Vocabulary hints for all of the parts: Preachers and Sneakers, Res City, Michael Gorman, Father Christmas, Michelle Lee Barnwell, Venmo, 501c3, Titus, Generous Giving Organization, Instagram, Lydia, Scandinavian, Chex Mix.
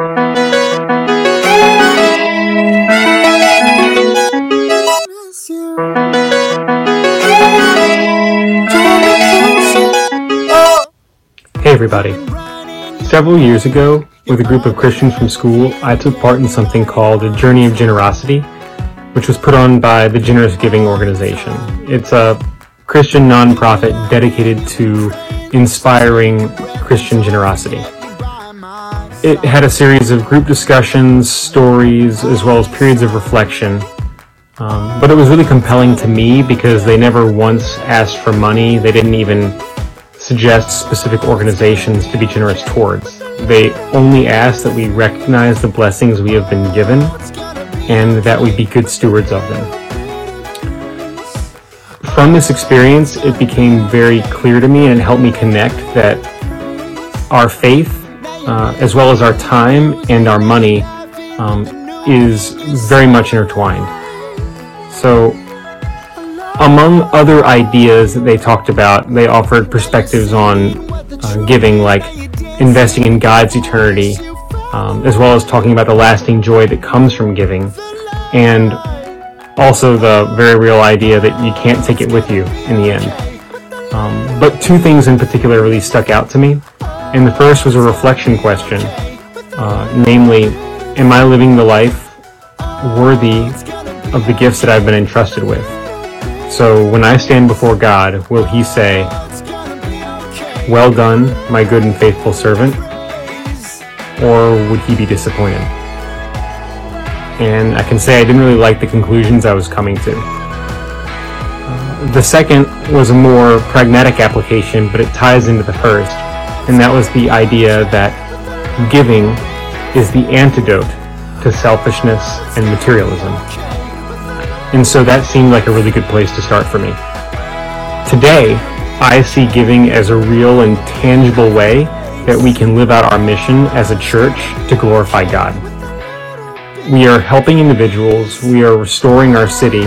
Hey everybody. Several years ago, with a group of Christians from school, I took part in something called a Journey of Generosity, which was put on by the Generous Giving Organization. It's a Christian nonprofit dedicated to inspiring Christian generosity. It had a series of group discussions, stories, as well as periods of reflection. But it was really compelling to me because they never once asked for money. They didn't even suggest specific organizations to be generous towards. They only ask that we recognize the blessings we have been given and that we be good stewards of them. From this experience, it became very clear to me and helped me connect that our faith, as well as our time and our money, is very much intertwined. So, among other ideas that they talked about, they offered perspectives on giving, like investing in God's eternity, as well as talking about the lasting joy that comes from giving, and also the very real idea that you can't take it with you in the end. But two things in particular really stuck out to me, and the first was a reflection question, namely, am I living the life worthy of the gifts that I've been entrusted with? So when I stand before God, will he say, "Well done, my good and faithful servant," or would he be disappointed? And I can say I didn't really like the conclusions I was coming to. The second was a more pragmatic application, but it ties into the first, and that was the idea that giving is the antidote to selfishness and materialism. And so that seemed like a really good place to start for me. Today, I see giving as a real and tangible way that we can live out our mission as a church to glorify God. We are helping individuals, we are restoring our city,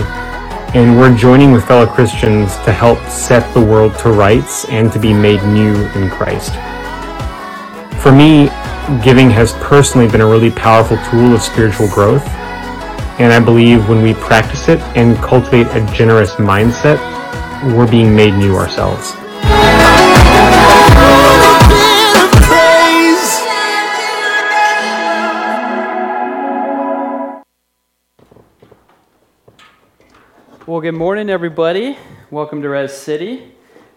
and we're joining with fellow Christians to help set the world to rights and to be made new in Christ. For me, giving has personally been a really powerful tool of spiritual growth. And I believe when we practice it and cultivate a generous mindset, we're being made new ourselves. Well, good morning, everybody. Welcome to Res City.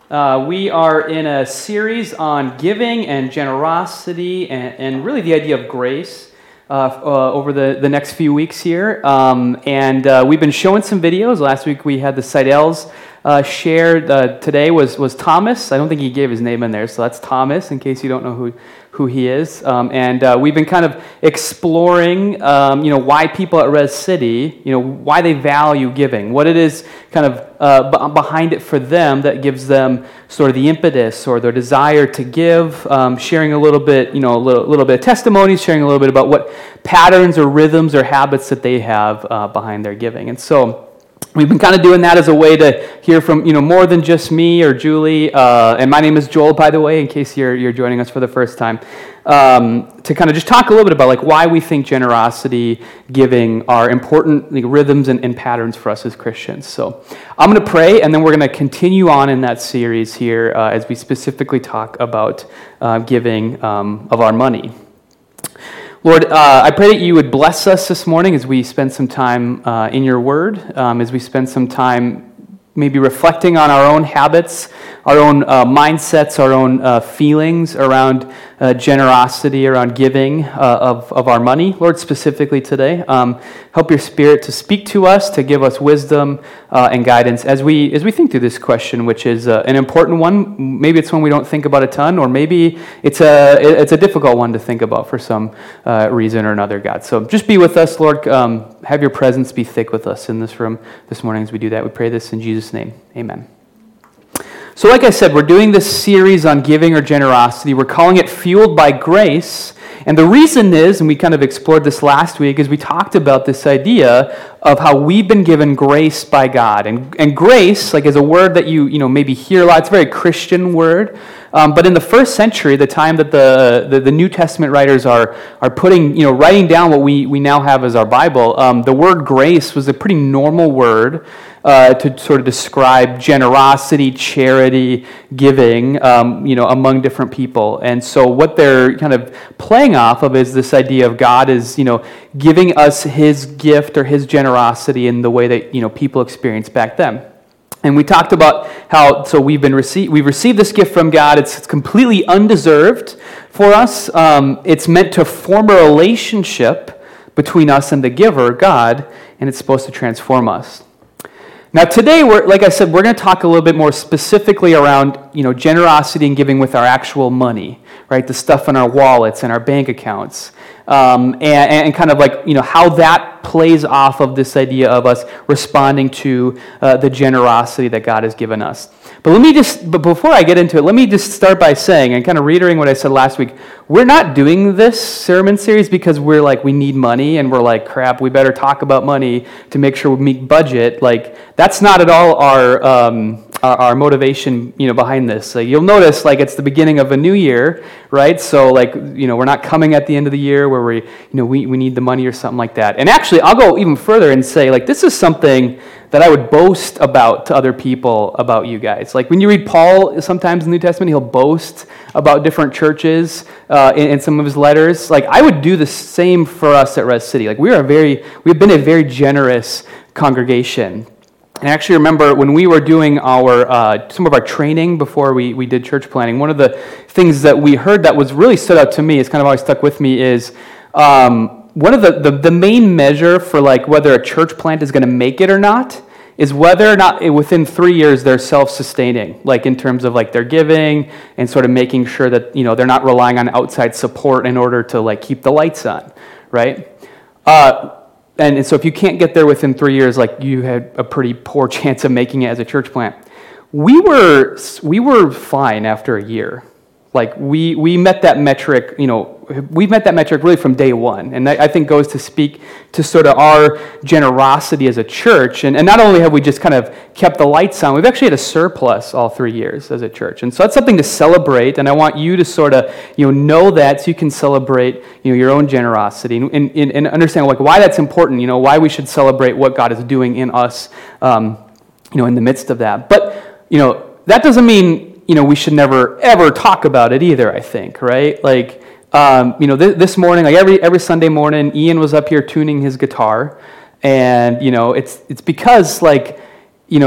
We are in a series on giving and generosity and really the idea of grace. Over the next few weeks here. We've been showing some videos. Last week we had the Seidel's shared. Today was Thomas. I don't think he gave his name in there, so that's Thomas, in case you don't know who he is. We've been kind of exploring, why people at Res City, why they value giving, what it is kind of behind it for them that gives them sort of the impetus or their desire to give, sharing a little bit, a little bit of testimonies, sharing a little bit about what patterns or rhythms or habits that they have behind their giving. And so we've been kind of doing that as a way to hear from, more than just me or Julie, and my name is Joel, by the way, in case you're joining us for the first time, to kind of just talk a little bit about, why we think generosity, giving are important rhythms and patterns for us as Christians. So I'm going to pray, and then we're going to continue on in that series here as we specifically talk about giving of our money. Lord, I pray that you would bless us this morning as we spend some time in your word, as we spend some time maybe reflecting on our own habits, our own mindsets, our own feelings around generosity, around giving of our money. Lord, specifically today, help your Spirit to speak to us, to give us wisdom and guidance as we think through this question, which is an important one. Maybe it's one we don't think about a ton, or maybe it's a difficult one to think about for some reason or another, God. So just be with us, Lord. Have your presence be thick with us in this room this morning as we do that. We pray this in Jesus' name. Amen. So like I said, we're doing this series on giving or generosity. We're calling it Fueled by Grace. And the reason is, and we kind of explored this last week, is we talked about this idea of how we've been given grace by God. And grace, is a word that you maybe hear a lot. It's a very Christian word. But in the first century, the time that the New Testament writers are putting, writing down what we now have as our Bible, the word grace was a pretty normal word to sort of describe generosity, charity, giving, among different people. And so what they're kind of playing off of is this idea of God is, giving us his gift or his generosity in the way that, people experienced back then. And we talked about how we've received this gift from God. It's completely undeserved for us. It's meant to form a relationship between us and the giver, God, and it's supposed to transform us. Now today, we're going to talk a little bit more specifically around generosity and giving with our actual money, right? The stuff in our wallets and our bank accounts, and kind of how that plays off of this idea of us responding to the generosity that God has given us. But before I get into it, let me just start by saying and kind of reiterating what I said last week. We're not doing this sermon series because we're we need money and we're crap, we better talk about money to make sure we meet budget. That's not at all our motivation, behind this. So you'll notice it's the beginning of a new year, right? So we're not coming at the end of the year where we need the money or something like that. And actually, I'll go even further and say this is something that I would boast about to other people about you guys. When you read Paul sometimes in the New Testament, he'll boast about different churches in some of his letters. I would do the same for us at Res City. We've been a very generous congregation. And I actually remember when we were doing some of our training before we did church planning, one of the things that we heard that was really stood out to me, it's kind of always stuck with me, is one of the main measure for whether a church plant is going to make it or not is whether or not within 3 years they're self-sustaining, in terms of their giving and sort of making sure that they're not relying on outside support in order to keep the lights on, right? And so if you can't get there within 3 years, you had a pretty poor chance of making it as a church plant. We were fine after a year. We met that metric, we've met that metric really from day one. And that, I think, goes to speak to sort of our generosity as a church. And not only have we just kind of kept the lights on, we've actually had a surplus all 3 years as a church. And so that's something to celebrate. And I want you to sort of, know that so you can celebrate, your own generosity and understand, why that's important, why we should celebrate what God is doing in us, in the midst of that. But, that doesn't mean we should never, ever talk about it either, I think, right? This morning, every Sunday morning, Ian was up here tuning his guitar, and, it's because,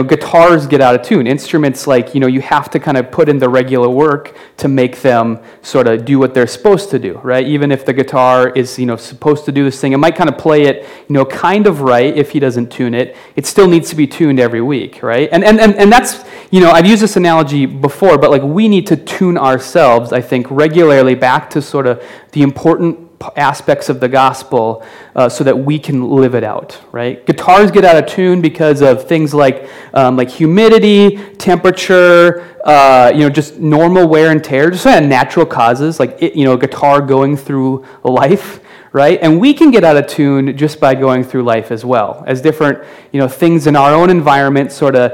guitars get out of tune. Instruments, you have to kind of put in the regular work to make them sort of do what they're supposed to do, right? Even if the guitar is, supposed to do this thing, it might kind of play it, kind of right if he doesn't tune it. It still needs to be tuned every week, right? And that's, I've used this analogy before, but we need to tune ourselves, I think, regularly back to sort of the important aspects of the gospel so that we can live it out, right? Guitars get out of tune because of things like humidity, temperature, just normal wear and tear, just natural causes, a guitar going through life, right? And we can get out of tune just by going through life as well. As different, things in our own environment sort of,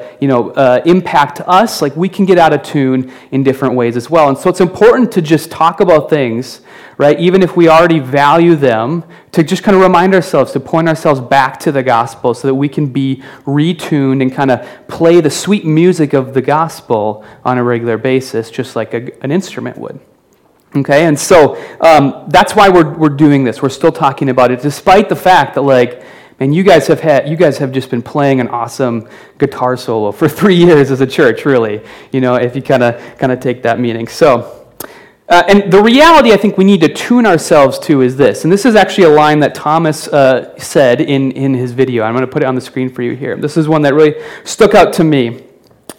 impact us, we can get out of tune in different ways as well. And so it's important to just talk about things, right? Even if we already value them, to just kind of remind ourselves, to point ourselves back to the gospel so that we can be retuned and kind of play the sweet music of the gospel on a regular basis, just like an instrument would. Okay, and so that's why we're doing this. We're still talking about it, despite the fact that you guys have just been playing an awesome guitar solo for 3 years as a church, really. If you kind of take that meaning. So. And the reality I think we need to tune ourselves to is this, and this is actually a line that Thomas said in his video. I'm going to put it on the screen for you here. This is one that really stuck out to me.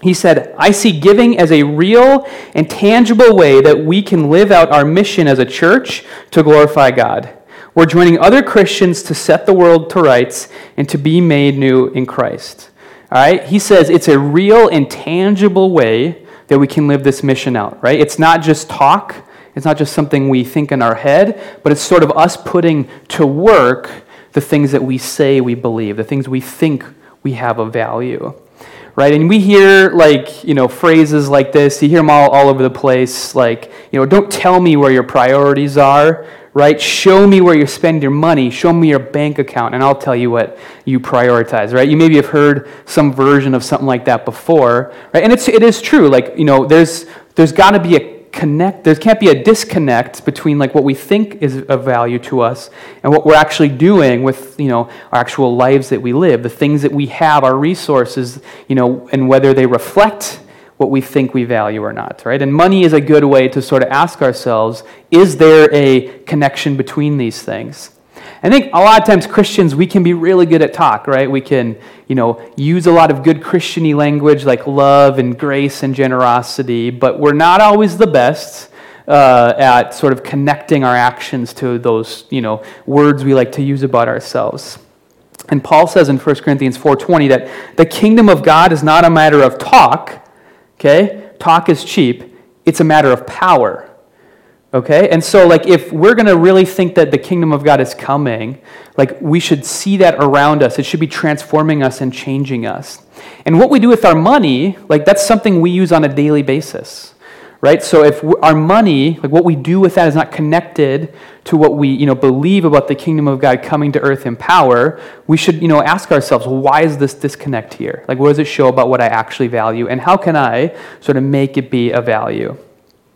He said, "I see giving as a real and tangible way that we can live out our mission as a church to glorify God. We're joining other Christians to set the world to rights and to be made new in Christ." All right? He says it's a real and tangible way that we can live this mission out, right? It's not just talk. It's not just something we think in our head, but it's sort of us putting to work the things that we say we believe, the things we think we have of value, right? And we hear, like, you know, phrases like this. You hear them all over the place, like, you know, don't tell me where your priorities are, right? Show me where you spend your money. Show me your bank account, and I'll tell you what you prioritize, right? You maybe have heard some version of something like that before, right? And it is true. Like, you know, there's got to be a connect. There can't be a disconnect between, like, what we think is of value to us and what we're actually doing with, you know, our actual lives that we live, the things that we have, our resources, you know, and whether they reflect what we think we value or not, right? And money is a good way to sort of ask ourselves, is there a connection between these things? I think a lot of times Christians, we can be really good at talk, right? We can, you know, use a lot of good Christian-y language like love and grace and generosity, but we're not always the best at sort of connecting our actions to those, you know, words we like to use about ourselves. And Paul says in 1 Corinthians 4:20 that the kingdom of God is not a matter of talk, okay? Talk is cheap. It's a matter of power. Okay, and so, like, if we're going to really think that the kingdom of God is coming, like, we should see that around us. It should be transforming us and changing us. And what we do with our money, like, that's something we use on a daily basis, right? So if our money, like, what we do with that is not connected to what we, you know, believe about the kingdom of God coming to earth in power, we should, you know, ask ourselves, why is this disconnect here? Like, what does it show about what I actually value, and how can I sort of make it be a value?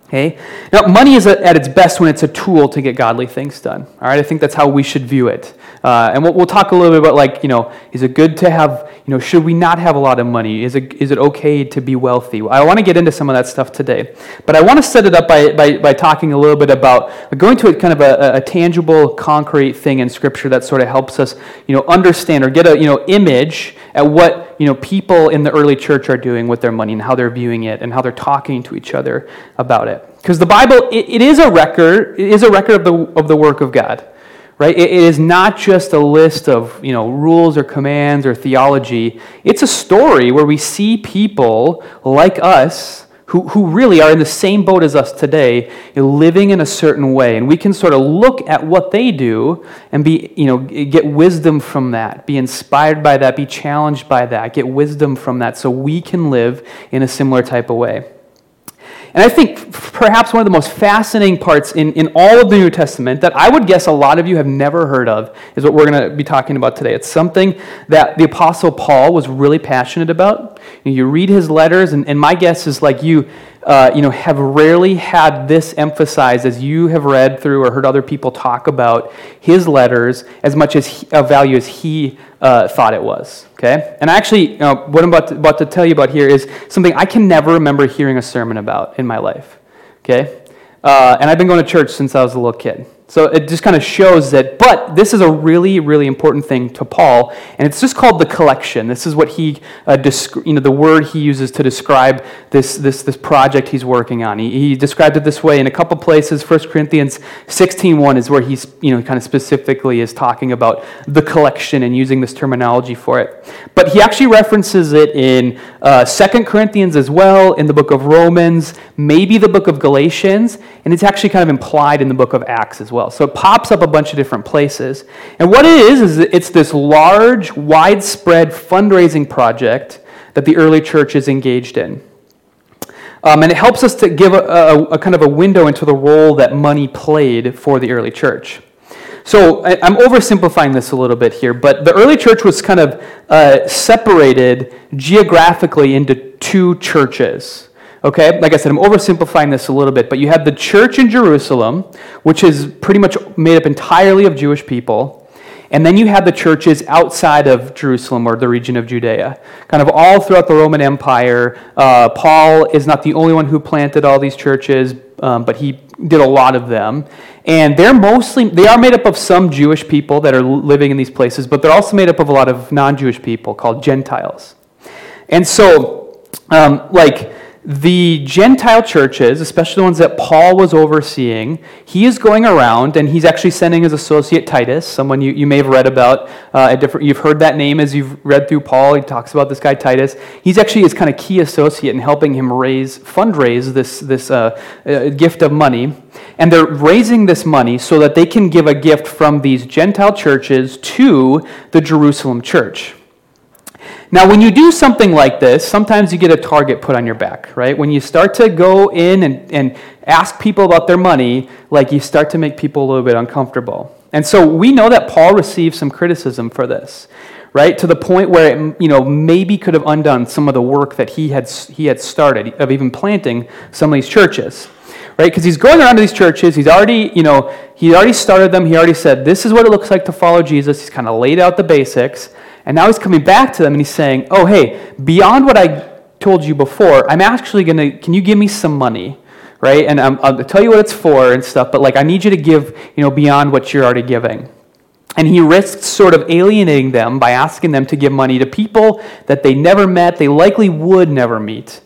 Okay? Now, money is at its best when it's a tool to get godly things done. All right, I think that's how we should view it. And we'll talk a little bit about, like, you know, is it good to have, you know, should we not have a lot of money? Is it okay to be wealthy? I want to get into some of that stuff today, but I want to set it up by talking a little bit about going to a kind of a tangible, concrete thing in Scripture that sort of helps us, you know, understand or get a, you know, image at what, you know, people in the early church are doing with their money and how they're viewing it and how they're talking to each other about it. Because the Bible, it is a record of the work of God, right? It is not just a list of, you know, rules or commands or theology. It's a story where we see people like us who really are in the same boat as us today, you know, living in a certain way. And we can sort of look at what they do and be, you know, get wisdom from that, be inspired by that, be challenged by that, get wisdom from that so we can live in a similar type of way. And I think perhaps one of the most fascinating parts in all of the New Testament that I would guess a lot of you have never heard of is what we're going to be talking about today. It's something that the Apostle Paul was really passionate about. You read his letters, and my guess is, like, you have rarely had this emphasized as you have read through or heard other people talk about his letters as much as of value as he thought it was. Okay, and actually, you know, what I'm about to tell you about here is something I can never remember hearing a sermon about in my life. Okay, and I've been going to church since I was a little kid, so it just kind of shows that. But this is a really, really important thing to Paul, and it's just called the collection. This is what he, the word he uses to describe this project he's working on. He described it this way in a couple places. 1 Corinthians 16:1 is where he's, you know, kind of specifically is talking about the collection and using this terminology for it. But he actually references it in 2 Corinthians as well, in the book of Romans, maybe the book of Galatians, and it's actually kind of implied in the book of Acts as well. So it pops up a bunch of different places. And what it is it's this large, widespread fundraising project that the early church is engaged in. And it helps us to give a kind of a window into the role that money played for the early church. So I'm oversimplifying this a little bit here, but the early church was kind of separated geographically into two churches. Okay, like I said, I'm oversimplifying this a little bit, but you had the church in Jerusalem, which is pretty much made up entirely of Jewish people, and then you had the churches outside of Jerusalem or the region of Judea, kind of all throughout the Roman Empire. Paul is not the only one who planted all these churches, but he did a lot of them, and they are made up of some Jewish people that are living in these places, but they're also made up of a lot of non-Jewish people called Gentiles. And so, the Gentile churches, especially the ones that Paul was overseeing, he is going around and he's actually sending his associate Titus, someone you may have read about. You've heard that name as you've read through Paul. He talks about this guy Titus. He's actually his kind of key associate in helping him fundraise this gift of money. And they're raising this money so that they can give a gift from these Gentile churches to the Jerusalem church. Now, when you do something like this, sometimes you get a target put on your back, right? When you start to go in and ask people about their money, like you start to make people a little bit uncomfortable. And so we know that Paul received some criticism for this, right? To the point where it, maybe could have undone some of the work that he had started of even planting some of these churches, right? Because he's going around to these churches. He's already, he already started them. He already said, this is what it looks like to follow Jesus. He's kind of laid out the basics. And now he's coming back to them and he's saying, oh, hey, beyond what I told you before, I'm actually can you give me some money, right? And I'll tell you what it's for and stuff, but I need you to give, beyond what you're already giving. And he risks sort of alienating them by asking them to give money to people that they never met, they likely would never meet,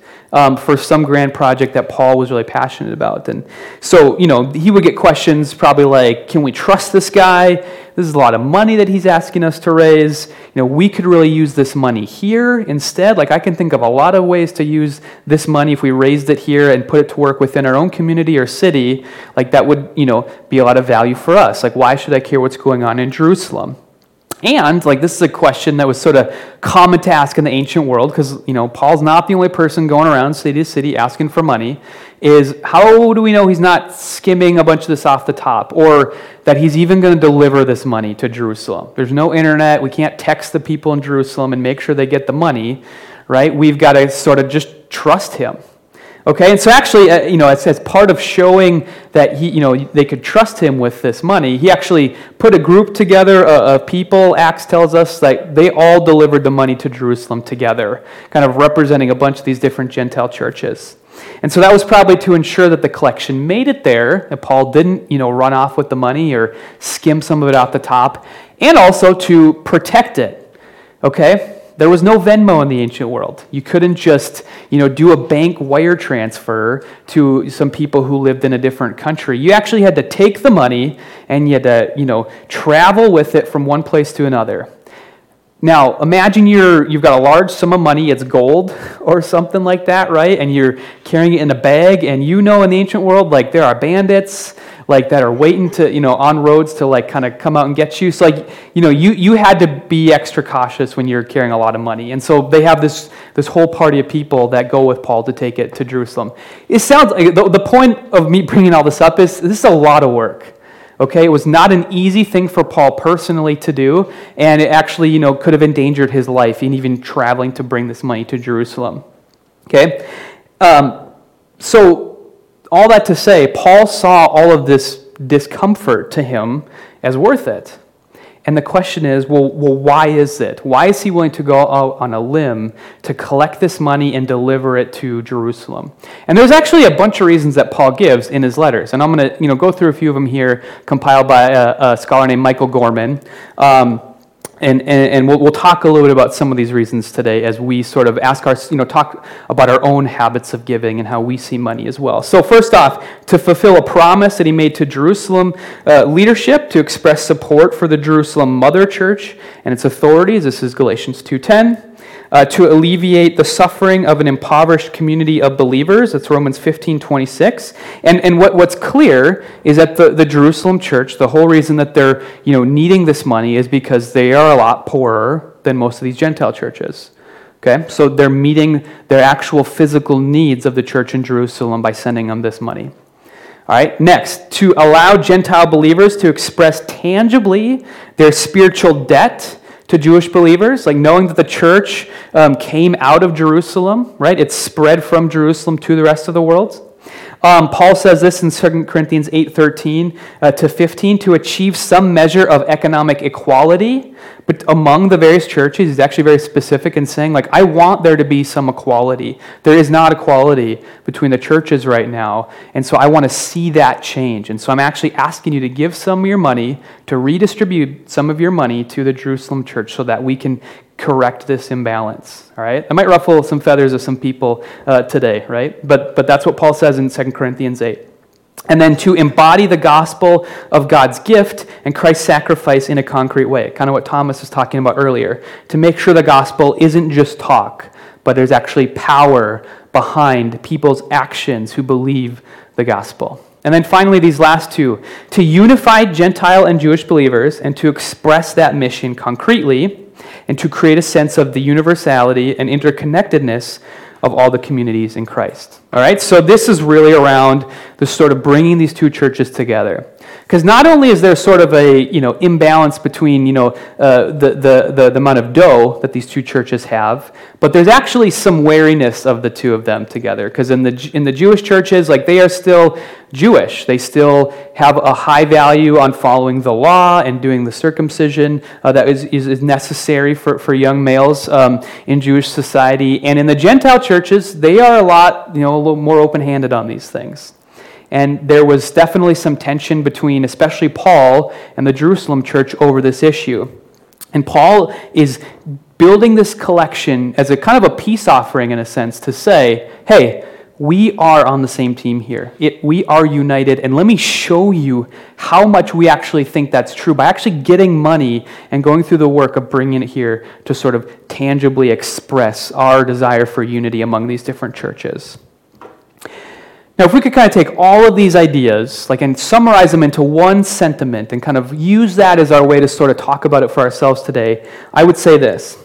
for some grand project that Paul was really passionate about. And so, he would get questions probably like, can we trust this guy? This is a lot of money that he's asking us to raise. We could really use this money here instead. I can think of a lot of ways to use this money if we raised it here and put it to work within our own community or city. That would, be a lot of value for us. Why should I care what's going on in Jerusalem? And, this is a question that was sort of common to ask in the ancient world because, Paul's not the only person going around city to city asking for money, is how do we know he's not skimming a bunch of this off the top or that he's even going to deliver this money to Jerusalem? There's no internet. We can't text the people in Jerusalem and make sure they get the money, right? We've got to sort of just trust him. Okay, and so actually, as part of showing that they could trust him with this money, he actually put a group together of people. Acts tells us that they all delivered the money to Jerusalem together, kind of representing a bunch of these different Gentile churches. And so that was probably to ensure that the collection made it there, that Paul didn't, run off with the money or skim some of it off the top, and also to protect it, okay? There was no Venmo in the ancient world. You couldn't just, do a bank wire transfer to some people who lived in a different country. You actually had to take the money and you had to, travel with it from one place to another. Now, imagine you've got a large sum of money, it's gold or something like that, right? And you're carrying it in a bag, and in the ancient world, there are bandits, that are waiting to, on roads to, kind of come out and get you. So, you had to be extra cautious when you're carrying a lot of money. And so they have this whole party of people that go with Paul to take it to Jerusalem. It sounds like, the point of me bringing all this up is, this is a lot of work. Okay, it was not an easy thing for Paul personally to do, and it actually, could have endangered his life in even traveling to bring this money to Jerusalem. Okay, so all that to say, Paul saw all of this discomfort to him as worth it. And the question is, well, why is it? Why is he willing to go out on a limb to collect this money and deliver it to Jerusalem? And there's actually a bunch of reasons that Paul gives in his letters. And I'm going to go through a few of them here, compiled by a scholar named Michael Gorman. And we'll talk a little bit about some of these reasons today as we sort of talk about our own habits of giving and how we see money as well. So first off, to fulfill a promise that he made to Jerusalem leadership, to express support for the Jerusalem Mother Church and its authorities. This is Galatians 2:10. To alleviate the suffering of an impoverished community of believers. That's Romans 15:26. And what's clear is that the Jerusalem church, the whole reason that they're needing this money is because they are a lot poorer than most of these Gentile churches. Okay, so they're meeting their actual physical needs of the church in Jerusalem by sending them this money. All right, next, to allow Gentile believers to express tangibly their spiritual debt to Jewish believers, knowing that the church came out of Jerusalem, right? It spread from Jerusalem to the rest of the world. Paul says this in 2 Corinthians 8:13 to 15, to achieve some measure of economic equality, but among the various churches. He's actually very specific in saying, I want there to be some equality. There is not equality between the churches right now, and so I want to see that change. And so I'm actually asking you to give some of your money, to redistribute some of your money to the Jerusalem church so that we can correct this imbalance, all right? I might ruffle some feathers of some people today, right? But that's what Paul says in 2 Corinthians 8. And then to embody the gospel of God's gift and Christ's sacrifice in a concrete way, kind of what Thomas was talking about earlier, to make sure the gospel isn't just talk, but there's actually power behind people's actions who believe the gospel. And then finally, these last two, to unify Gentile and Jewish believers and to express that mission concretely, and to create a sense of the universality and interconnectedness of all the communities in Christ. All right, so this is really around the sort of bringing these two churches together, because not only is there sort of a imbalance between the amount of dough that these two churches have, but there's actually some wariness of the two of them together. Because in the Jewish churches, like, they are still Jewish, they still have a high value on following the law and doing the circumcision that is necessary for young males in Jewish society, and in the Gentile churches, they are a little more open-handed on these things. And there was definitely some tension between especially Paul and the Jerusalem church over this issue. And Paul is building this collection as a kind of a peace offering, in a sense, to say, hey, we are on the same team here. We are united, and let me show you how much we actually think that's true by actually getting money and going through the work of bringing it here to sort of tangibly express our desire for unity among these different churches. Now, if we could kind of take all of these ideas, and summarize them into one sentiment and kind of use that as our way to sort of talk about it for ourselves today, I would say this.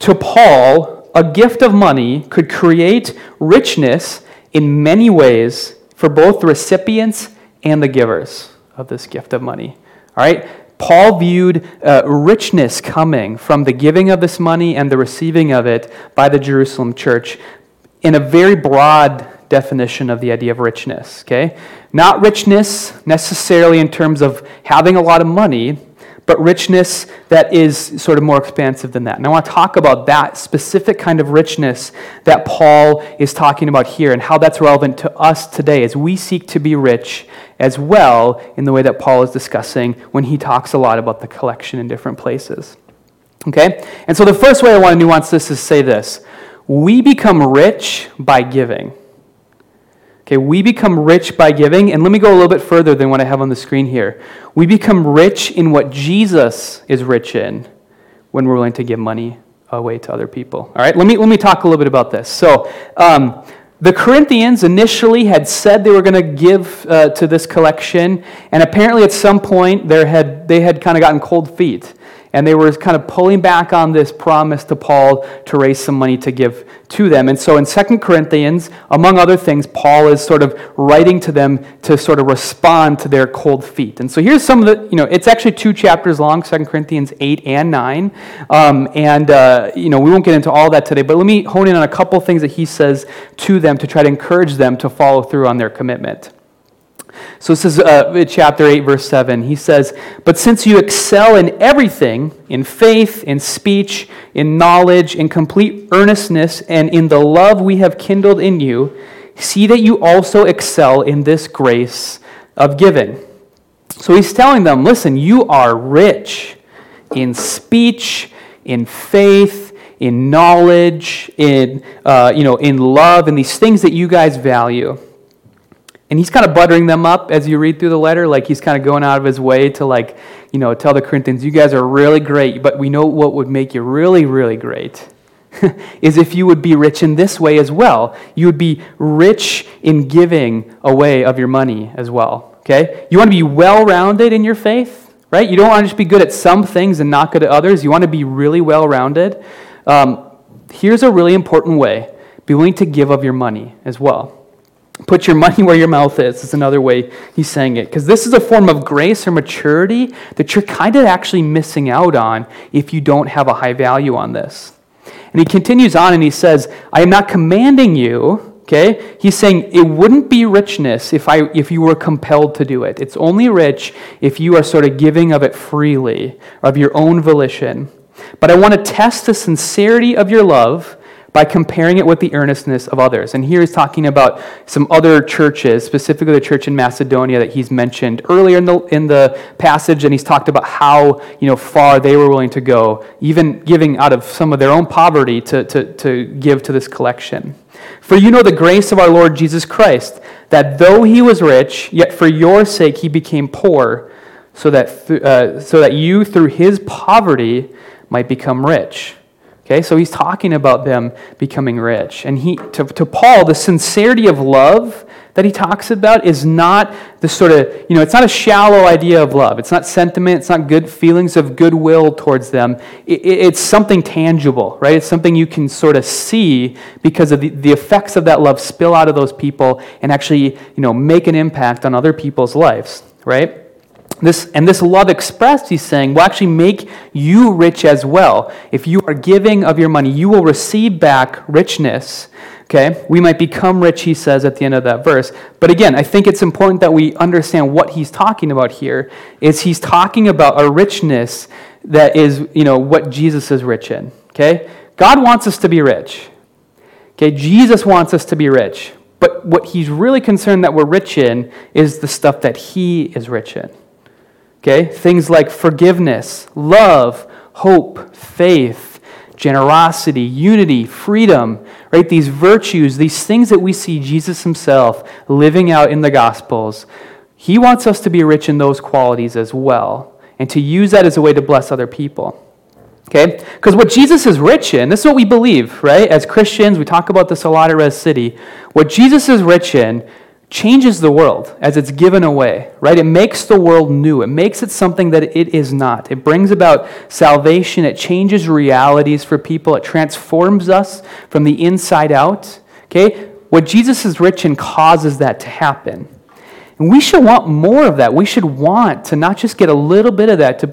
To Paul, a gift of money could create richness in many ways for both the recipients and the givers of this gift of money. All right? Paul viewed richness coming from the giving of this money and the receiving of it by the Jerusalem church in a very broad definition of the idea of richness, okay? Not richness necessarily in terms of having a lot of money, but richness that is sort of more expansive than that. And I want to talk about that specific kind of richness that Paul is talking about here and how that's relevant to us today as we seek to be rich as well in the way that Paul is discussing when he talks a lot about the collection in different places, okay? And so the first way I want to nuance this is say this. We become rich by giving. Okay, we become rich by giving, and let me go a little bit further than what I have on the screen here. We become rich in what Jesus is rich in when we're willing to give money away to other people. All right, let me talk a little bit about this. So, the Corinthians initially had said they were going to give to this collection, and apparently at some point they had kind of gotten cold feet. And they were kind of pulling back on this promise to Paul to raise some money to give to them. And so in 2 Corinthians, among other things, Paul is sort of writing to them to sort of respond to their cold feet. And so here's some of the, it's actually 2 chapters long, 2 Corinthians 8 and 9. We won't get into all that today, but let me hone in on a couple things that he says to them to try to encourage them to follow through on their commitment. So this is chapter 8, verse 7. He says, "But since you excel in everything, in faith, in speech, in knowledge, in complete earnestness, and in the love we have kindled in you, see that you also excel in this grace of giving." So he's telling them, listen, you are rich in speech, in faith, in knowledge, in love, and these things that you guys value. And he's kind of buttering them up as you read through the letter. He's kind of going out of his way to, tell the Corinthians, you guys are really great, but we know what would make you really, really great is if you would be rich in this way as well. You would be rich in giving away of your money as well, okay? You want to be well-rounded in your faith, right? You don't want to just be good at some things and not good at others. You want to be really well-rounded. Here's a really important way. Be willing to give of your money as well. Put your money where your mouth is. It's another way he's saying it. Because this is a form of grace or maturity that you're kind of actually missing out on if you don't have a high value on this. And he continues on and he says, I am not commanding you. Okay? He's saying it wouldn't be richness if you were compelled to do it. It's only rich if you are sort of giving of it freely, of your own volition. But I want to test the sincerity of your love by comparing it with the earnestness of others. And here he's talking about some other churches, specifically the church in Macedonia that he's mentioned earlier in the passage, and he's talked about how far they were willing to go, even giving out of some of their own poverty to give to this collection. For you know the grace of our Lord Jesus Christ, that though he was rich, yet for your sake he became poor, so that you through his poverty might become rich. Okay, so he's talking about them becoming rich. And to Paul, the sincerity of love that he talks about is not this sort of, you know, it's not a shallow idea of love. It's not sentiment. It's not good feelings of goodwill towards them. It's something tangible, right? It's something you can sort of see because of the effects of that love spill out of those people and actually, you know, make an impact on other people's lives, right? This love expressed, he's saying, will actually make you rich as well. If you are giving of your money, you will receive back richness. Okay, we might become rich, he says at the end of that verse. But again, I think it's important that we understand what he's talking about here. Is he's talking about a richness that is, you know, what Jesus is rich in. Okay, God wants us to be rich. Okay, Jesus wants us to be rich. But what he's really concerned that we're rich in is the stuff that he is rich in. Okay, things like forgiveness, love, hope, faith, generosity, unity, freedom, right? These virtues, these things that we see Jesus himself living out in the Gospels. He wants us to be rich in those qualities as well and to use that as a way to bless other people. Okay? Because what Jesus is rich in, this is what we believe, right? As Christians, we talk about this a lot at Res City. What Jesus is rich in changes the world as it's given away, right? It makes the world new. It makes it something that it is not. It brings about salvation. It changes realities for people. It transforms us from the inside out, okay? What Jesus is rich in causes that to happen. And we should want more of that. We should want to not just get a little bit of that, to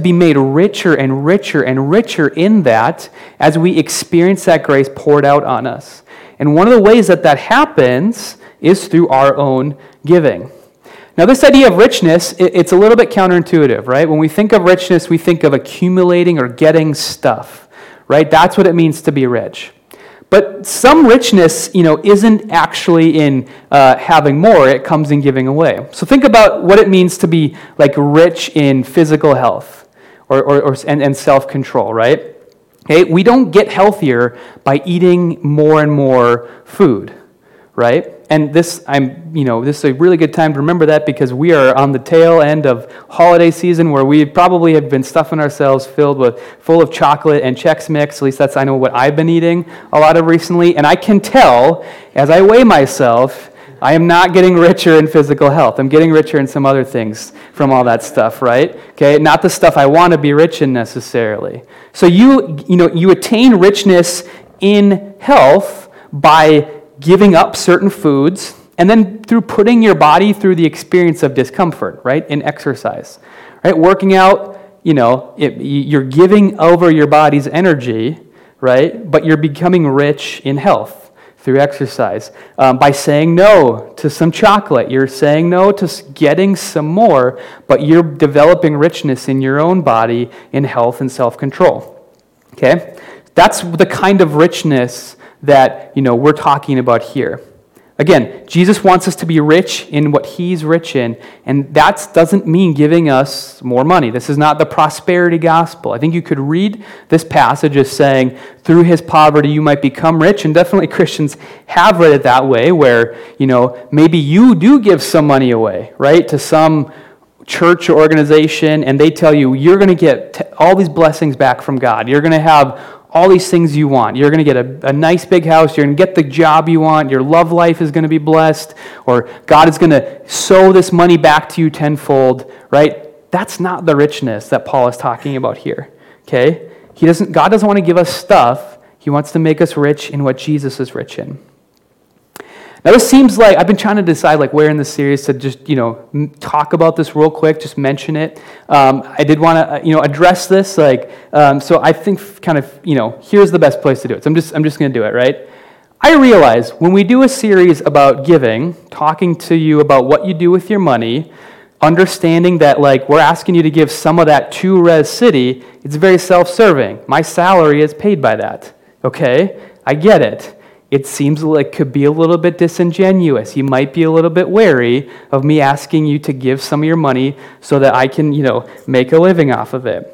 be made richer and richer and richer in that as we experience that grace poured out on us. And one of the ways that happens is through our own giving. Now, this idea of richness, it's a little bit counterintuitive, right? When we think of richness, we think of accumulating or getting stuff, right? That's what it means to be rich. But some richness, you know, isn't actually in having more. It comes in giving away. So think about what it means to be like rich in physical health and self-control, right? Okay, we don't get healthier by eating more and more food, right? And this is a really good time to remember that because we are on the tail end of holiday season where we probably have been stuffing ourselves full of chocolate and Chex Mix. At least that's, I know, what I've been eating a lot of recently. And I can tell as I weigh myself, I am not getting richer in physical health. I'm getting richer in some other things from all that stuff, right? Okay, not the stuff I want to be rich in necessarily. So you attain richness in health by giving up certain foods and then through putting your body through the experience of discomfort, right? In exercise, right? Working out, you know, you're giving over your body's energy, right? But you're becoming rich in health through exercise. By saying no to some chocolate, you're saying no to getting some more, but you're developing richness in your own body in health and self-control. Okay? That's the kind of richness that, you know, we're talking about here. Again, Jesus wants us to be rich in what he's rich in, and that doesn't mean giving us more money. This is not the prosperity gospel. I think you could read this passage as saying, through his poverty you might become rich, and definitely Christians have read it that way, where, you know, maybe you do give some money away, right, to some church or organization, and they tell you, you're going to get all these blessings back from God. You're going to have all these things you want. You're going to get a nice big house. You're going to get the job you want. Your love life is going to be blessed. Or God is going to sow this money back to you tenfold, right? That's not the richness that Paul is talking about here, okay? God doesn't want to give us stuff. He wants to make us rich in what Jesus is rich in. Now, this seems like, I've been trying to decide like where in the series to just, you know, talk about this real quick, just mention it. I did want to, you know, address this, like, so I think kind of, you know, here's the best place to do it. So I'm just going to do it, right? I realize when we do a series about giving, talking to you about what you do with your money, understanding that, like, we're asking you to give some of that to Res City, it's very self-serving. My salary is paid by that, okay? I get it. It seems like it could be a little bit disingenuous. You might be a little bit wary of me asking you to give some of your money so that I can, you know, make a living off of it.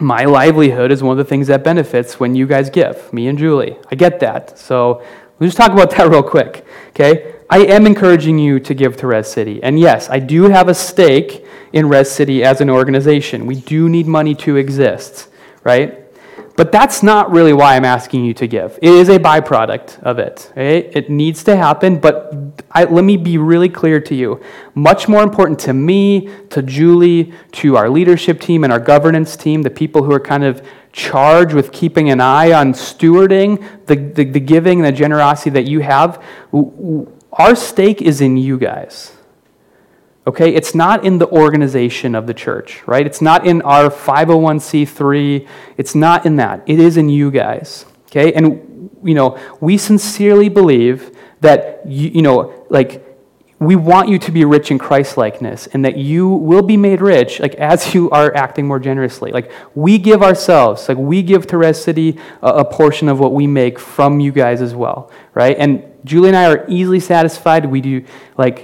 My livelihood is one of the things that benefits when you guys give, me and Julie. I get that. So we'll just talk about that real quick, okay? I am encouraging you to give to Res City. And yes, I do have a stake in Res City as an organization. We do need money to exist, right? But that's not really why I'm asking you to give. It is a byproduct of it. Right? It needs to happen, but let me be really clear to you. Much more important to me, to Julie, to our leadership team and our governance team, the people who are kind of charged with keeping an eye on stewarding the giving and the generosity that you have, our stake is in you guys. Okay, it's not in the organization of the church, right? It's not in our 501c3. It's not in that. It is in you guys, okay? And, we sincerely believe that, we want you to be rich in Christ-likeness and that you will be made rich, as you are acting more generously. We give ourselves, we give to Res City a portion of what we make from you guys as well, right? And Julie and I are easily satisfied. We do,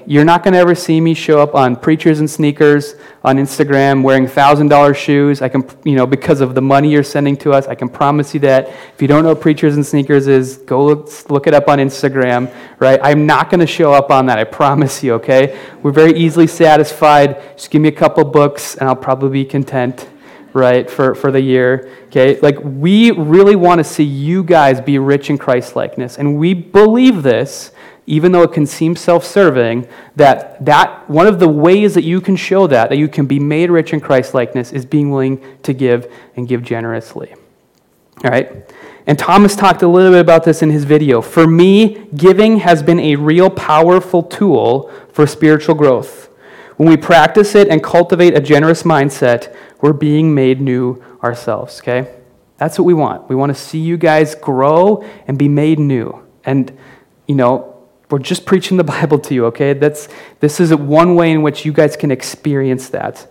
you're not going to ever see me show up on Preachers and Sneakers on Instagram wearing $1,000 shoes. I can, because of the money you're sending to us, I can promise you that. If you don't know what Preachers and Sneakers is, go look it up on Instagram, right? I'm not going to show up on that, I promise you, okay? We're very easily satisfied. Just give me a couple books and I'll probably be content, right, for the year, okay? We really want to see you guys be rich in Christ-likeness, and we believe this, even though it can seem self-serving, that one of the ways that you can show that you can be made rich in Christ-likeness is being willing to give and give generously, all right? And Thomas talked a little bit about this in his video. For me, giving has been a real powerful tool for spiritual growth. When we practice it and cultivate a generous mindset, we're being made new ourselves, okay? That's what we want. We want to see you guys grow and be made new. And, we're just preaching the Bible to you, okay? This is one way in which you guys can experience that.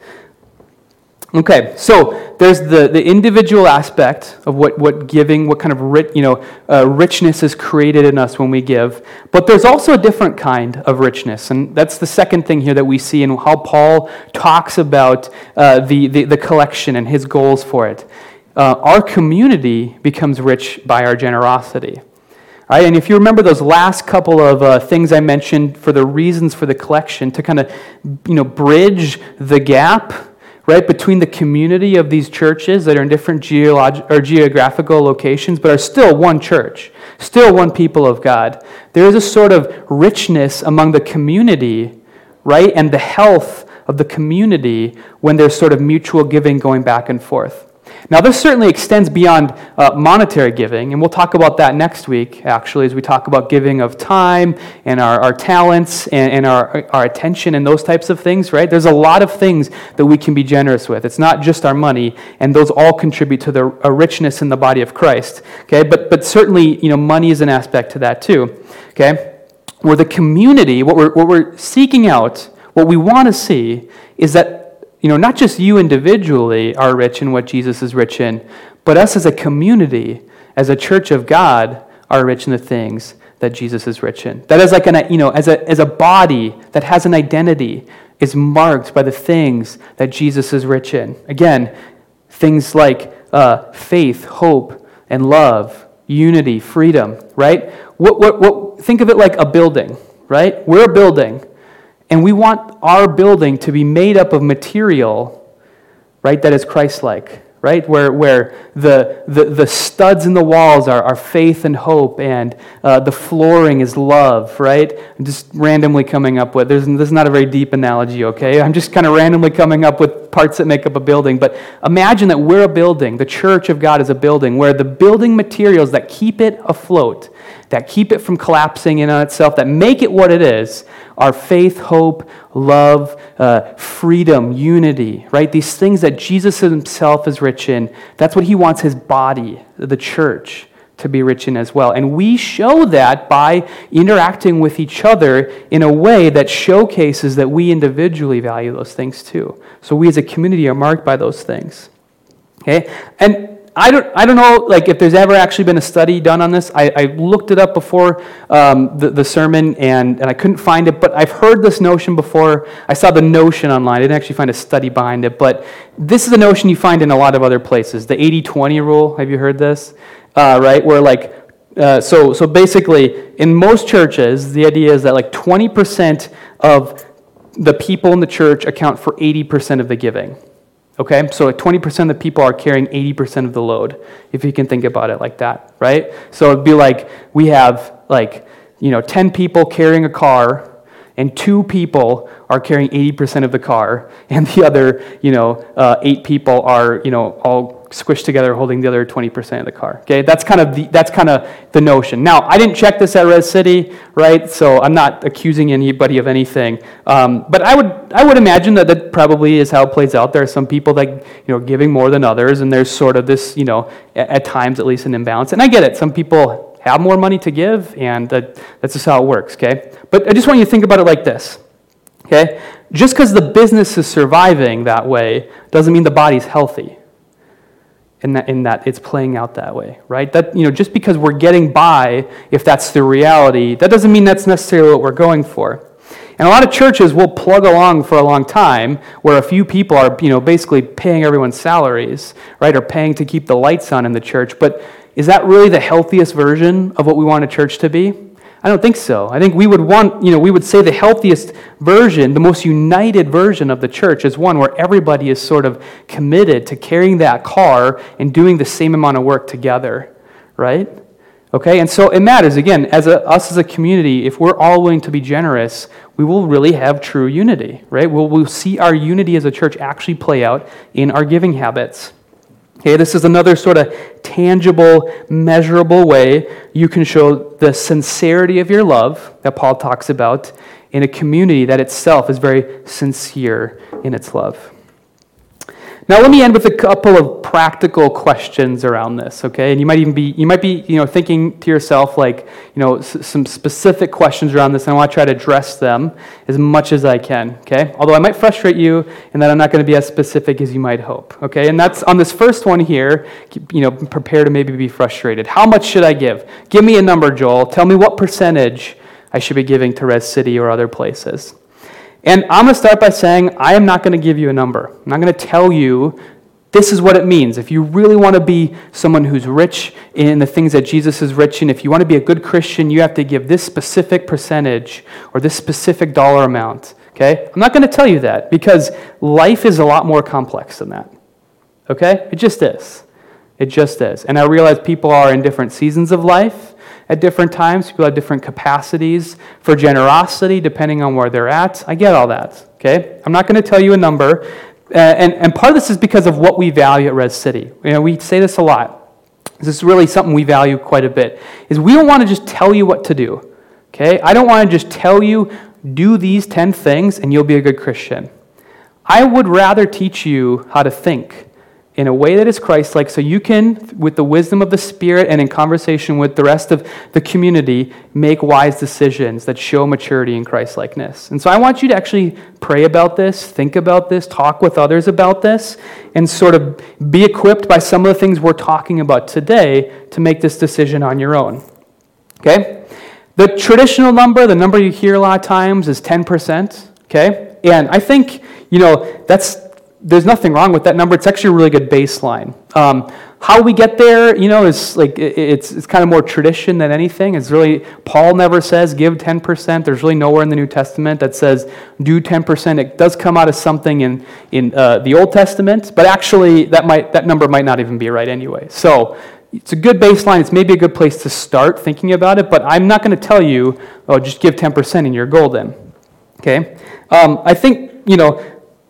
Okay, so there's the individual aspect of what giving, what kind of richness is created in us when we give. But there's also a different kind of richness, and that's the second thing here that we see in how Paul talks about the collection and his goals for it. Our community becomes rich by our generosity. All right, and if you remember those last couple of things I mentioned for the reasons for the collection to kind of bridge the gap, right, between the community of these churches that are in different geographical locations but are still one church, still one people of God. There is a sort of richness among the community, right, and the health of the community when there's sort of mutual giving going back and forth. Now, this certainly extends beyond monetary giving, and we'll talk about that next week, actually, as we talk about giving of time and our talents and our attention and those types of things, right? There's a lot of things that we can be generous with. It's not just our money, and those all contribute to a richness in the body of Christ, okay? But certainly, money is an aspect to that too, okay? Where the community, what we're seeking out, what we want to see is that not just you individually are rich in what Jesus is rich in, but us as a community, as a church of God, are rich in the things that Jesus is rich in. That is as a body that has an identity is marked by the things that Jesus is rich in. Again, things like faith, hope, and love, unity, freedom, right? Think of it like a building, right? We're a building. And we want our building to be made up of material, right, that is Christ-like, right? Where the studs in the walls are faith and hope, and the flooring is love, right? I'm just randomly coming up with, this is not a very deep analogy, okay? I'm just kind of randomly coming up with parts that make up a building. But imagine that we're a building, the church of God is a building, where the building materials that keep it afloat, that keep it from collapsing in on itself, that make it what it is, are faith, hope, love, freedom, unity, right? These things that Jesus himself is rich in, that's what he wants his body, the church, to be rich in as well. And we show that by interacting with each other in a way that showcases that we individually value those things too. So we as a community are marked by those things, okay? And I don't know if there's ever actually been a study done on this. I looked it up before the sermon, and I couldn't find it, but I've heard this notion before. I saw the notion online. I didn't actually find a study behind it, but this is a notion you find in a lot of other places. The 80-20 rule, have you heard this? Right, where so basically in most churches, the idea is that 20% of the people in the church account for 80% of the giving. Okay, so like 20% of the people are carrying 80% of the load, if you can think about it like that, right? So it'd be like we have 10 people carrying a car, and 2 people are carrying 80% of the car, and the other 8 people are all squished together holding the other 20% of the car. Okay, that's kind of the notion. Now, I didn't check this at Res City, right? So I'm not accusing anybody of anything, but I would imagine that probably is how it plays out. There are some people that giving more than others, and there's sort of this at times at least an imbalance. And I get it. Some people have more money to give, and that's just how it works, okay? But I just want you to think about it like this, okay? Just because the business is surviving that way doesn't mean the body's healthy in that it's playing out that way, right? That, just because we're getting by, if that's the reality, that doesn't mean that's necessarily what we're going for. And a lot of churches will plug along for a long time where a few people are, basically paying everyone's salaries, right, or paying to keep the lights on in the church, but is that really the healthiest version of what we want a church to be? I don't think so. I think we would want, we would say the healthiest version, the most united version of the church is one where everybody is sort of committed to carrying that car and doing the same amount of work together, right? Okay, and so it matters. Again, us as a community, if we're all willing to be generous, we will really have true unity, right? We'll see our unity as a church actually play out in our giving habits. Okay, this is another sort of tangible, measurable way you can show the sincerity of your love that Paul talks about in a community that itself is very sincere in its love. Now, let me end with a couple of practical questions around this, okay? And you might be thinking to yourself, some specific questions around this, and I want to try to address them as much as I can, okay? Although I might frustrate you in that I'm not going to be as specific as you might hope, okay? And that's on this first one here, prepare to maybe be frustrated. How much should I give? Give me a number, Joel. Tell me what percentage I should be giving to Res City or other places. And I'm going to start by saying I am not going to give you a number. I'm not going to tell you this is what it means. If you really want to be someone who's rich in the things that Jesus is rich in, if you want to be a good Christian, you have to give this specific percentage or this specific dollar amount, okay? I'm not going to tell you that because life is a lot more complex than that, okay? It just is. It just is. And I realize people are in different seasons of life. At different times, people have different capacities for generosity, depending on where they're at. I get all that, okay? I'm not going to tell you a number. And part of this is because of what we value at Res City. We say this a lot. This is really something we value quite a bit, is we don't want to just tell you what to do, okay? I don't want to just tell you, do these 10 things, and you'll be a good Christian. I would rather teach you how to think in a way that is Christ-like, so you can, with the wisdom of the Spirit and in conversation with the rest of the community, make wise decisions that show maturity in Christ-likeness. And so I want you to actually pray about this, think about this, talk with others about this, and sort of be equipped by some of the things we're talking about today to make this decision on your own. Okay? The traditional number, the number you hear a lot of times, is 10%. Okay? And I think, there's nothing wrong with that number. It's actually a really good baseline. How we get there, is it's kind of more tradition than anything. It's really, Paul never says give 10%. There's really nowhere in the New Testament that says do 10%. It does come out of something in the Old Testament, but actually that number might not even be right anyway. So it's a good baseline. It's maybe a good place to start thinking about it, but I'm not going to tell you, just give 10% and you're golden. Okay? I think,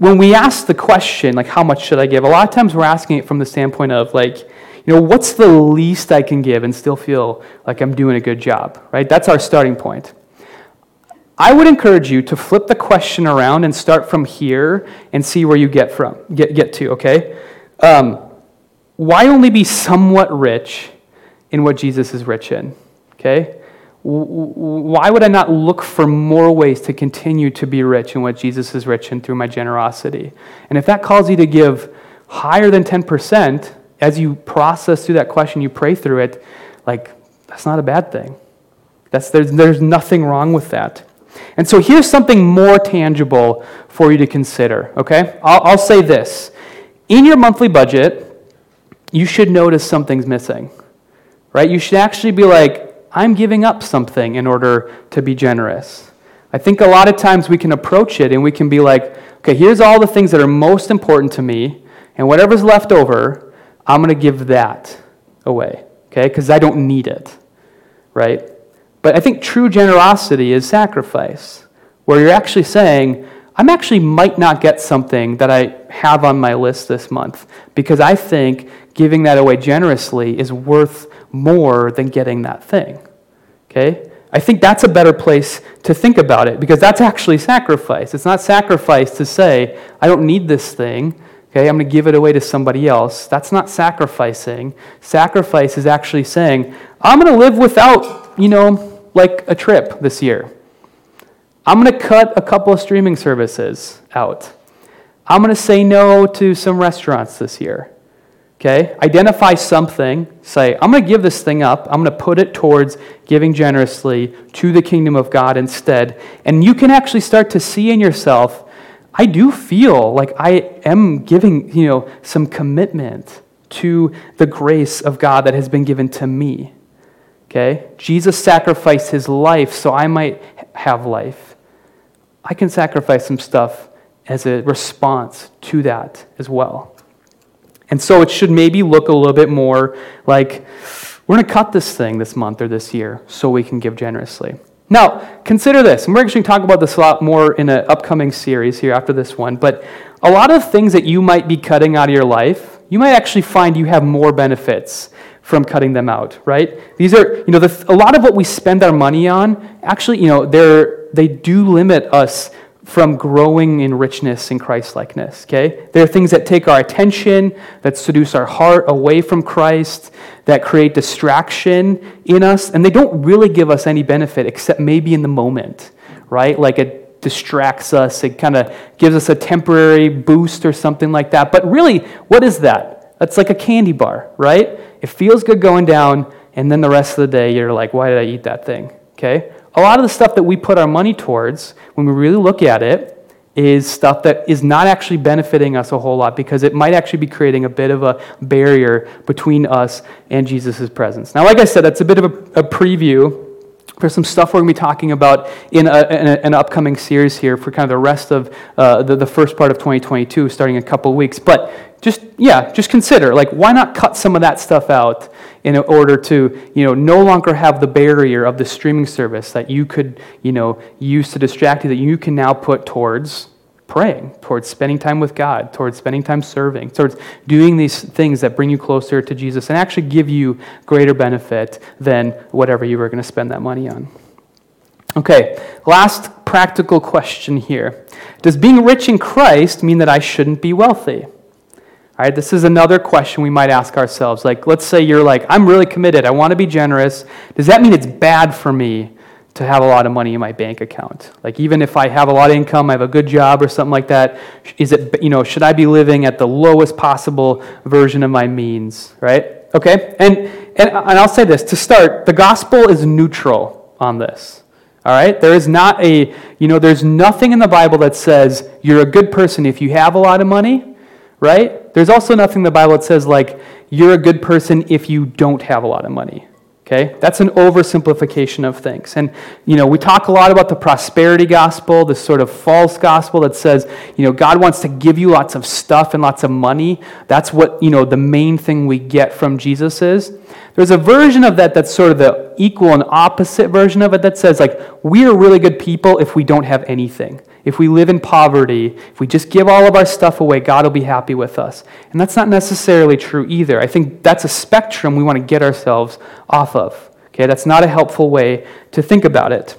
when we ask the question, how much should I give? A lot of times we're asking it from the standpoint of, what's the least I can give and still feel like I'm doing a good job, right? That's our starting point. I would encourage you to flip the question around and start from here and see where you get to, okay? Why only be somewhat rich in what Jesus is rich in, okay? Why would I not look for more ways to continue to be rich in what Jesus is rich in through my generosity? And if that calls you to give higher than 10%, as you process through that question, you pray through it, that's not a bad thing. There's nothing wrong with that. And so here's something more tangible for you to consider, okay? I'll say this. In your monthly budget, you should notice something's missing, right? You should actually be I'm giving up something in order to be generous. I think a lot of times we can approach it and we can be okay, here's all the things that are most important to me, and whatever's left over, I'm going to give that away, okay? Because I don't need it, right? But I think true generosity is sacrifice, where you're actually saying, I actually might not get something that I have on my list this month because I think giving that away generously is worth more than getting that thing, okay? I think that's a better place to think about it because that's actually sacrifice. It's not sacrifice to say, I don't need this thing, okay? I'm going to give it away to somebody else. That's not sacrificing. Sacrifice is actually saying, I'm going to live without, like a trip this year. I'm going to cut a couple of streaming services out. I'm going to say no to some restaurants this year, okay? Identify something. Say, I'm going to give this thing up. I'm going to put it towards giving generously to the kingdom of God instead. And you can actually start to see in yourself, I do feel like I am giving, some commitment to the grace of God that has been given to me, okay? Jesus sacrificed his life so I might have life. I can sacrifice some stuff as a response to that as well. And so it should maybe look a little bit more like, we're going to cut this thing this month or this year so we can give generously. Now, consider this, and we're actually going to talk about this a lot more in an upcoming series here after this one, but a lot of things that you might be cutting out of your life, you might actually find you have more benefits from cutting them out, right? These are, a lot of what we spend our money on, actually, they do limit us from growing in richness and Christ-likeness, okay? There are things that take our attention, that seduce our heart away from Christ, that create distraction in us, and they don't really give us any benefit except maybe in the moment, right? Like it distracts us, it kind of gives us a temporary boost or something like that. But really, what is that? That's like a candy bar, right? It feels good going down, and then the rest of the day, you're like, why did I eat that thing, okay? A lot of the stuff that we put our money towards, when we really look at it, is stuff that is not actually benefiting us a whole lot because it might actually be creating a bit of a barrier between us and Jesus' presence. Now, like I said, that's a bit of a preview for some stuff we're going to be talking about in an upcoming series here for kind of the rest of the first part of 2022, starting in a couple of weeks. But just consider, like, why not cut some of that stuff out in order to, no longer have the barrier of the streaming service that you could, use to distract you, that you can now put towards praying, towards spending time with God, towards spending time serving, towards doing these things that bring you closer to Jesus and actually give you greater benefit than whatever you were going to spend that money on. Okay, last practical question here. Does being rich in Christ mean that I shouldn't be wealthy? All right, this is another question we might ask ourselves. Like, let's say you're like, I'm really committed. I want to be generous. Does that mean it's bad for me to have a lot of money in my bank account? Like, even if I have a lot of income, I have a good job or something like that, is it, should I be living at the lowest possible version of my means, right? Okay, and I'll say this. To start, the gospel is neutral on this, all right? There is not a, there's nothing in the Bible that says you're a good person if you have a lot of money, right? There's also nothing in the Bible that says, like, you're a good person if you don't have a lot of money, okay? That's an oversimplification of things. And, we talk a lot about the prosperity gospel, this sort of false gospel that says, God wants to give you lots of stuff and lots of money. That's what, the main thing we get from Jesus is. There's a version of that that's sort of the equal and opposite version of it that says, like, we are really good people if we don't have anything. If we live in poverty, if we just give all of our stuff away, God will be happy with us. And that's not necessarily true either. I think that's a spectrum we want to get ourselves off of. Okay, that's not a helpful way to think about it.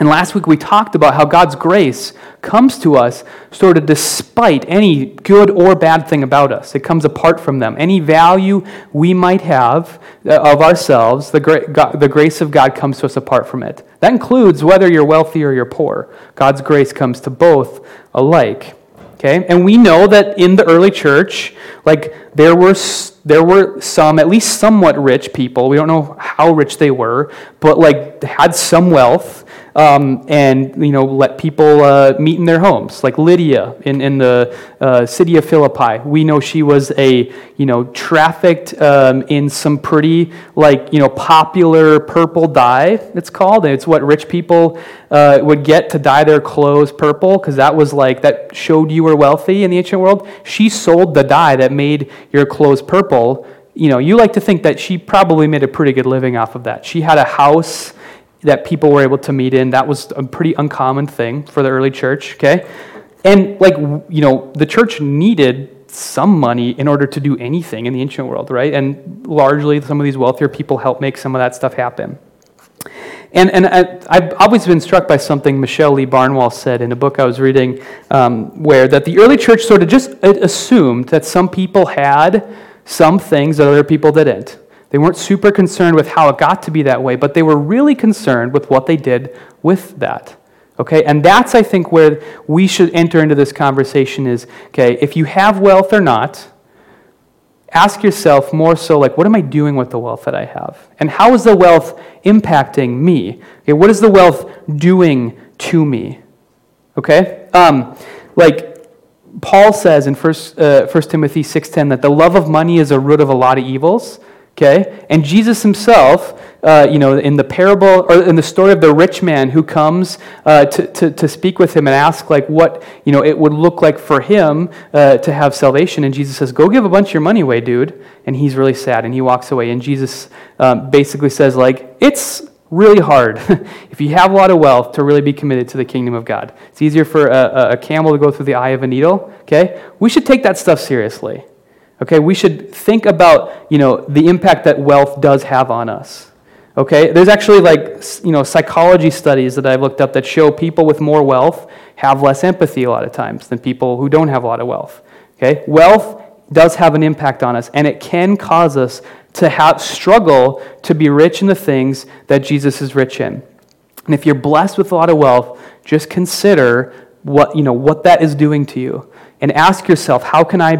And last week we talked about how God's grace comes to us sort of despite any good or bad thing about us. It comes apart from them. Any value we might have of ourselves, the grace of God comes to us apart from it. That includes whether you're wealthy or you're poor. God's grace comes to both alike. Okay? And we know that in the early church, like, there were some, at least somewhat rich people. We don't know how rich they were, but, like, had some wealth and let people meet in their homes, like Lydia in the city of Philippi. We know she was trafficked in some pretty popular purple dye. It's called, and it's what rich people would get to dye their clothes purple, because that was that showed you were wealthy in the ancient world. She sold the dye that made your clothes purple. You like to think that she probably made a pretty good living off of that. She had a house that people were able to meet in. That was a pretty uncommon thing for the early church, okay? And, the church needed some money in order to do anything in the ancient world, right? And largely, some of these wealthier people helped make some of that stuff happen. And I've always been struck by something Michelle Lee Barnwell said in a book I was reading, that the early church sort of just assumed that some people had some things that other people didn't. They weren't super concerned with how it got to be that way, but they were really concerned with what they did with that. Okay, and that's, I think, where we should enter into this conversation is, okay, if you have wealth or not, ask yourself more so, what am I doing with the wealth that I have? And how is the wealth impacting me? Okay, what is the wealth doing to me? Okay, Paul says in 1 Timothy 6:10 that the love of money is a root of a lot of evils. Okay, and Jesus himself, in the parable or in the story of the rich man who comes to speak with him and ask what it would look like for him to have salvation, and Jesus says, "Go give a bunch of your money away, dude." And he's really sad, and he walks away. And Jesus basically says, "It's really hard if you have a lot of wealth to really be committed to the kingdom of God. It's easier for a camel to go through the eye of a needle." Okay, we should take that stuff seriously. Okay, we should think about, the impact that wealth does have on us. Okay, there's actually psychology studies that I've looked up that show people with more wealth have less empathy a lot of times than people who don't have a lot of wealth. Okay, wealth does have an impact on us, and it can cause us to struggle to be rich in the things that Jesus is rich in. And if you're blessed with a lot of wealth, just consider what that is doing to you. And ask yourself, how can I,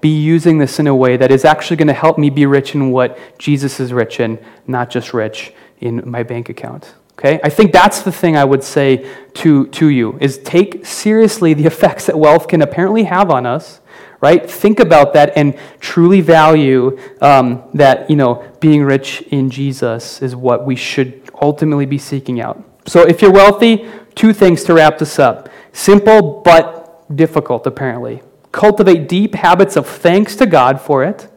be using this in a way that is actually going to help me be rich in what Jesus is rich in, not just rich in my bank account, okay? I think that's the thing I would say to you, is take seriously the effects that wealth can apparently have on us, right? Think about that and truly value that, being rich in Jesus is what we should ultimately be seeking out. So if you're wealthy, two things to wrap this up. Simple, but difficult, apparently. Cultivate deep habits of thanks to God for it,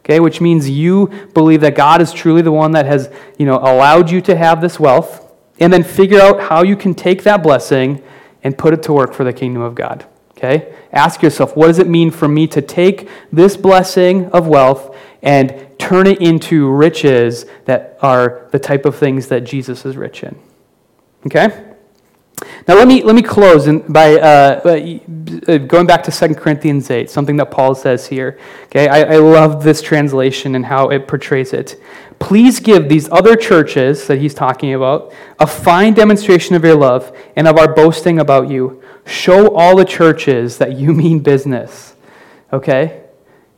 okay, which means you believe that God is truly the one that has, allowed you to have this wealth, and then figure out how you can take that blessing and put it to work for the kingdom of God, okay? Ask yourself, what does it mean for me to take this blessing of wealth and turn it into riches that are the type of things that Jesus is rich in, okay? Now let me close by going back to 2 Corinthians 8, something that Paul says here. Okay, I love this translation and how it portrays it. Please give these other churches that he's talking about a fine demonstration of your love and of our boasting about you. Show all the churches that you mean business. Okay,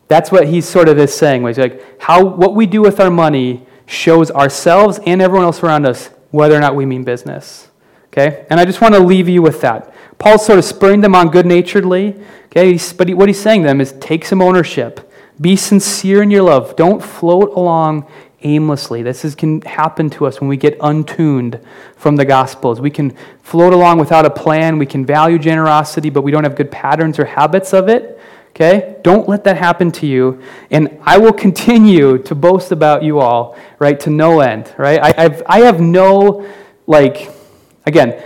that's what he sort of is saying. He's what we do with our money shows ourselves and everyone else around us whether or not we mean business. Okay, and I just want to leave you with that. Paul's sort of spurring them on good-naturedly, okay, but what he's saying to them is take some ownership. Be sincere in your love. Don't float along aimlessly. This can happen to us when we get untuned from the Gospels. We can float along without a plan. We can value generosity, but we don't have good patterns or habits of it, okay? Don't let that happen to you, and I will continue to boast about you all, right, to no end, right? Again,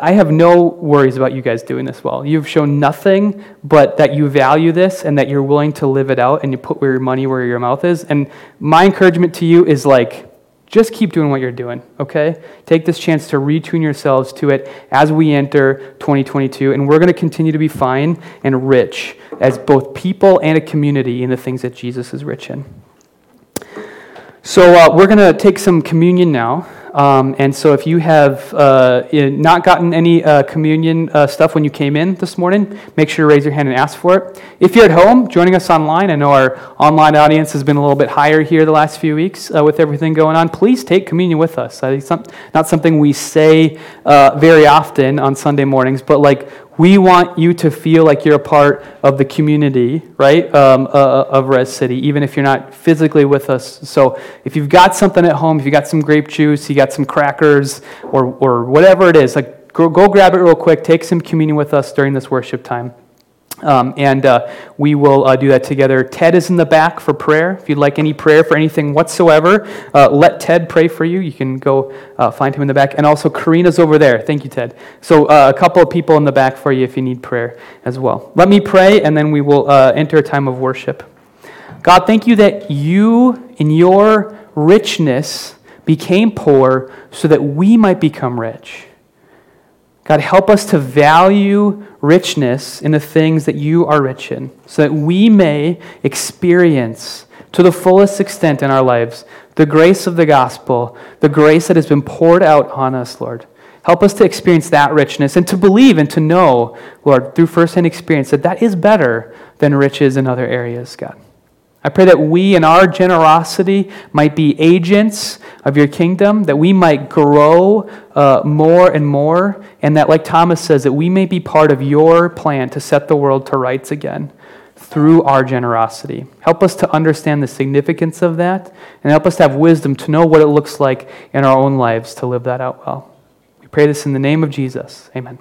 I have no worries about you guys doing this well. You've shown nothing but that you value this and that you're willing to live it out and you put your money where your mouth is. And my encouragement to you is just keep doing what you're doing, okay? Take this chance to retune yourselves to it as we enter 2022, and we're going to continue to be fine and rich as both people and a community in the things that Jesus is rich in. So we're going to take some communion now. And so if you have not gotten any communion stuff when you came in this morning, make sure to raise your hand and ask for it. If you're at home, joining us online, I know our online audience has been a little bit higher here the last few weeks with everything going on. Please take communion with us. I think not something we say very often on Sunday mornings, but like we want you to feel like you're a part of the community, right, of Res City, even if you're not physically with us. So if you've got something at home, if you got some grape juice, you got some crackers, or whatever it is, like go grab it real quick, take some communion with us during this worship time. And we will do that together. Ted is in the back for prayer. If you'd like any prayer for anything whatsoever, let Ted pray for you. You can go find him in the back. And also, Karina's over there. Thank you, Ted. So a couple of people in the back for you if you need prayer as well. Let me pray, and then we will enter a time of worship. God, thank you that you, in your richness, became poor so that we might become rich. God, help us to value richness in the things that you are rich in, so that we may experience to the fullest extent in our lives the grace of the gospel, the grace that has been poured out on us, Lord. Help us to experience that richness and to believe and to know, Lord, through firsthand experience, that that is better than riches in other areas, God. I pray that we in our generosity might be agents of your kingdom, that we might grow more, and that, like Thomas says, that we may be part of your plan to set the world to rights again through our generosity. Help us to understand the significance of that, and help us to have wisdom to know what it looks like in our own lives to live that out well. We pray this in the name of Jesus. Amen.